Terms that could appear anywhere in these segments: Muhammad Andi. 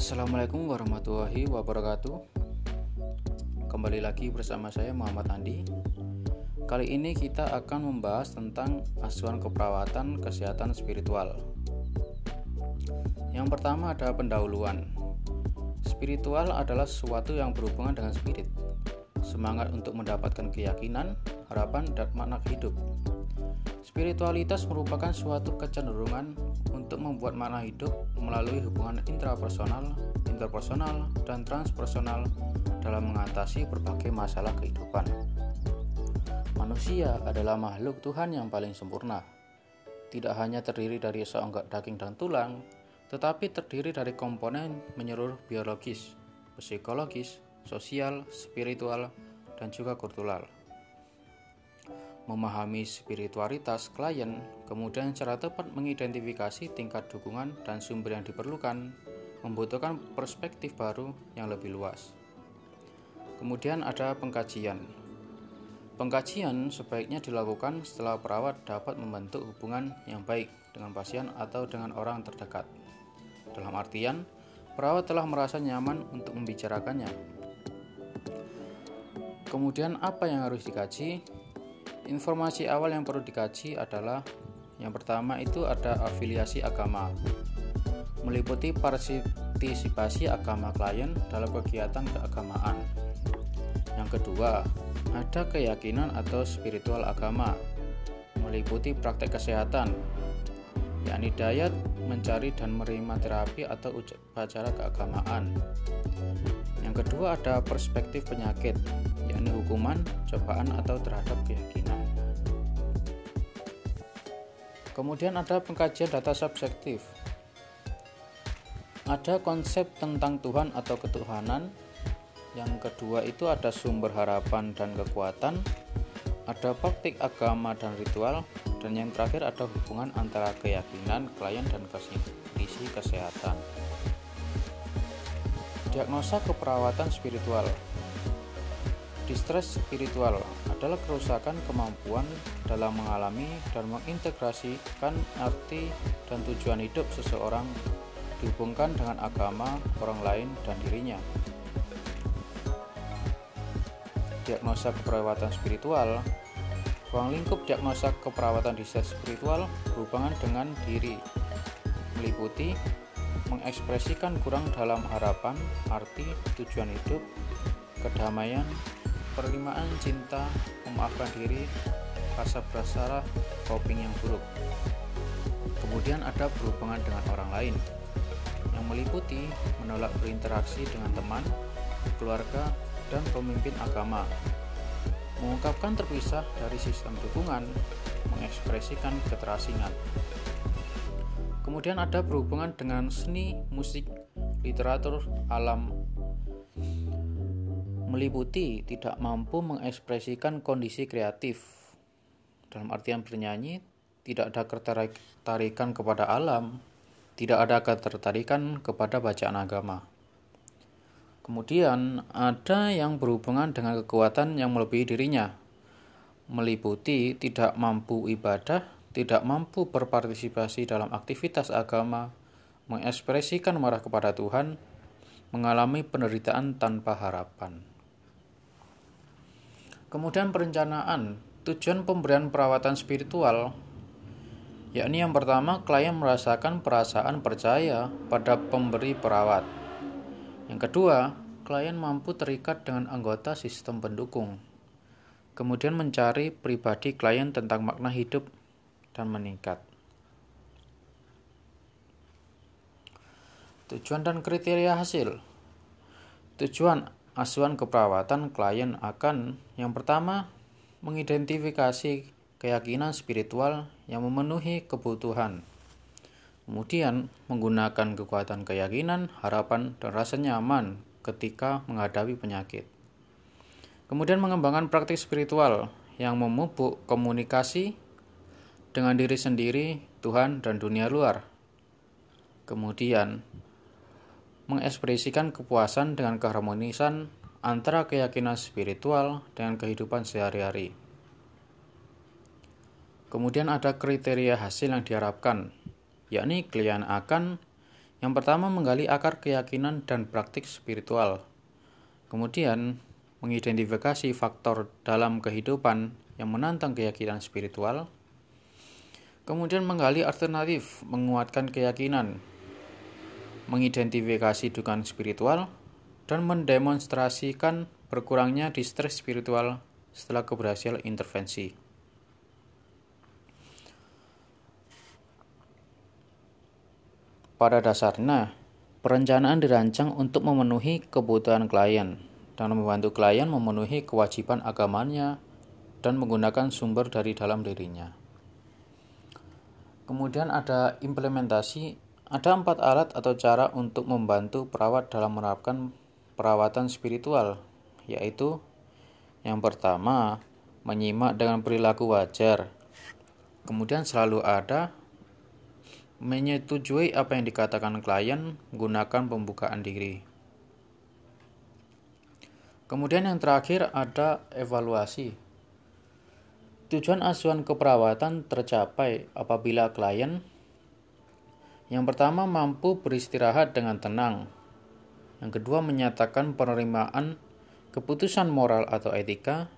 Assalamualaikum warahmatullahi wabarakatuh. Kembali lagi bersama saya Muhammad Andi. Kali ini kita akan membahas tentang asuhan keperawatan kesehatan spiritual. Yang pertama ada pendahuluan. Spiritual adalah sesuatu yang berhubungan dengan spirit, semangat untuk mendapatkan keyakinan, harapan, dan makna hidup. Spiritualitas merupakan suatu kecenderungan untuk membuat makna hidup melalui hubungan intrapersonal, interpersonal, dan transpersonal dalam mengatasi berbagai masalah kehidupan. Manusia adalah makhluk Tuhan yang paling sempurna. Tidak hanya terdiri dari seonggak daging dan tulang, tetapi terdiri dari komponen menyeluruh biologis, psikologis, sosial, spiritual, dan juga kultural. Memahami spiritualitas klien, kemudian secara tepat mengidentifikasi tingkat dukungan dan sumber yang diperlukan, membutuhkan perspektif baru yang lebih luas. Kemudian ada pengkajian. Pengkajian sebaiknya dilakukan setelah perawat dapat membentuk hubungan yang baik dengan pasien atau dengan orang terdekat. Dalam artian, perawat telah merasa nyaman untuk membicarakannya. Kemudian apa yang harus dikaji? Informasi awal yang perlu dikaji adalah yang pertama itu ada afiliasi agama, meliputi partisipasi agama klien dalam kegiatan keagamaan. Yang kedua, ada keyakinan atau spiritual agama, meliputi praktek kesehatan, yakni diet, mencari dan menerima terapi atau upacara keagamaan. Yang kedua ada perspektif penyakit, yakni hukuman, cobaan atau terhadap keyakinan. Kemudian ada pengkajian data subjektif. Ada konsep tentang Tuhan atau ketuhanan. Yang kedua itu ada sumber harapan dan kekuatan, ada praktik agama dan ritual, dan yang terakhir ada hubungan antara keyakinan klien dan kondisi kesehatan. Diagnosa keperawatan spiritual. Distres spiritual adalah kerusakan kemampuan dalam mengalami dan mengintegrasikan arti dan tujuan hidup seseorang dihubungkan dengan agama, orang lain, dan dirinya. Diagnosa keperawatan spiritual. Ruang lingkup diagnosa keperawatan distres spiritual berhubungan dengan diri, meliputi mengekspresikan kurang dalam harapan, arti, tujuan hidup, kedamaian, penerimaan cinta, memaafkan diri, rasa bersalah, coping yang buruk. Kemudian ada berhubungan dengan orang lain, yang meliputi menolak berinteraksi dengan teman, keluarga, dan pemimpin agama, mengungkapkan terpisah dari sistem dukungan, mengekspresikan keterasingan. Kemudian ada berhubungan dengan seni, musik, literatur, alam, meliputi tidak mampu mengekspresikan kondisi kreatif. Dalam artian bernyanyi, tidak ada ketertarikan kepada alam, tidak ada ketertarikan kepada bacaan agama. Kemudian ada yang berhubungan dengan kekuatan yang melebihi dirinya, meliputi tidak mampu ibadah, tidak mampu berpartisipasi dalam aktivitas agama, mengekspresikan marah kepada Tuhan, mengalami penderitaan tanpa harapan. Kemudian perencanaan, tujuan pemberian perawatan spiritual, yakni yang pertama, klien merasakan perasaan percaya pada pemberi perawat. Yang kedua, klien mampu terikat dengan anggota sistem pendukung. Kemudian mencari pribadi klien tentang makna hidup dan meningkat. Tujuan dan kriteria hasil. Tujuan asuhan keperawatan klien akan yang pertama mengidentifikasi keyakinan spiritual yang memenuhi kebutuhan. Kemudian menggunakan kekuatan keyakinan, harapan, dan rasa nyaman ketika menghadapi penyakit. Kemudian mengembangkan praktik spiritual yang memupuk komunikasi dengan diri sendiri, Tuhan, dan dunia luar. Kemudian, mengekspresikan kepuasan dengan keharmonisan antara keyakinan spiritual dengan kehidupan sehari-hari. Kemudian ada kriteria hasil yang diharapkan, yakni klien akan Yang pertama, menggali akar keyakinan dan praktik spiritual. Kemudian, mengidentifikasi faktor dalam kehidupan yang menantang keyakinan spiritual. Kemudian, menggali alternatif, menguatkan keyakinan, mengidentifikasi dukungan spiritual, dan mendemonstrasikan berkurangnya distress spiritual setelah keberhasilan intervensi. Pada dasarnya, perencanaan dirancang untuk memenuhi kebutuhan klien dan membantu klien memenuhi kewajiban agamanya dan menggunakan sumber dari dalam dirinya. Kemudian ada implementasi, ada 4 alat atau cara untuk membantu perawat dalam menerapkan perawatan spiritual, yaitu yang pertama, menyimak dengan perilaku wajar. Kemudian selalu ada menyetujui apa yang dikatakan klien, menggunakan pembukaan diri. Kemudian yang terakhir ada evaluasi. Tujuan asuhan keperawatan tercapai apabila klien yang pertama mampu beristirahat dengan tenang. Yang kedua menyatakan penerimaan keputusan moral atau etika.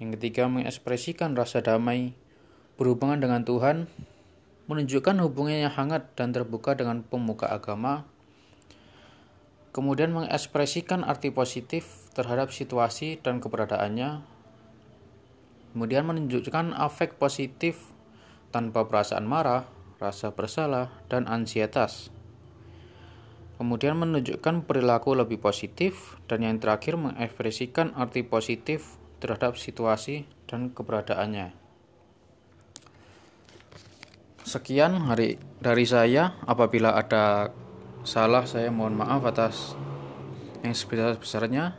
Yang ketiga mengekspresikan rasa damai berhubungan dengan Tuhan, menunjukkan hubungan yang hangat dan terbuka dengan pemuka agama. Kemudian mengekspresikan arti positif terhadap situasi dan keberadaannya. Kemudian menunjukkan afek positif tanpa perasaan marah, rasa bersalah, dan ansietas. Kemudian menunjukkan perilaku lebih positif. Dan yang terakhir mengekspresikan arti positif terhadap situasi dan keberadaannya. Sekian dari saya, apabila ada salah saya mohon maaf atas yang sebesar-besarnya.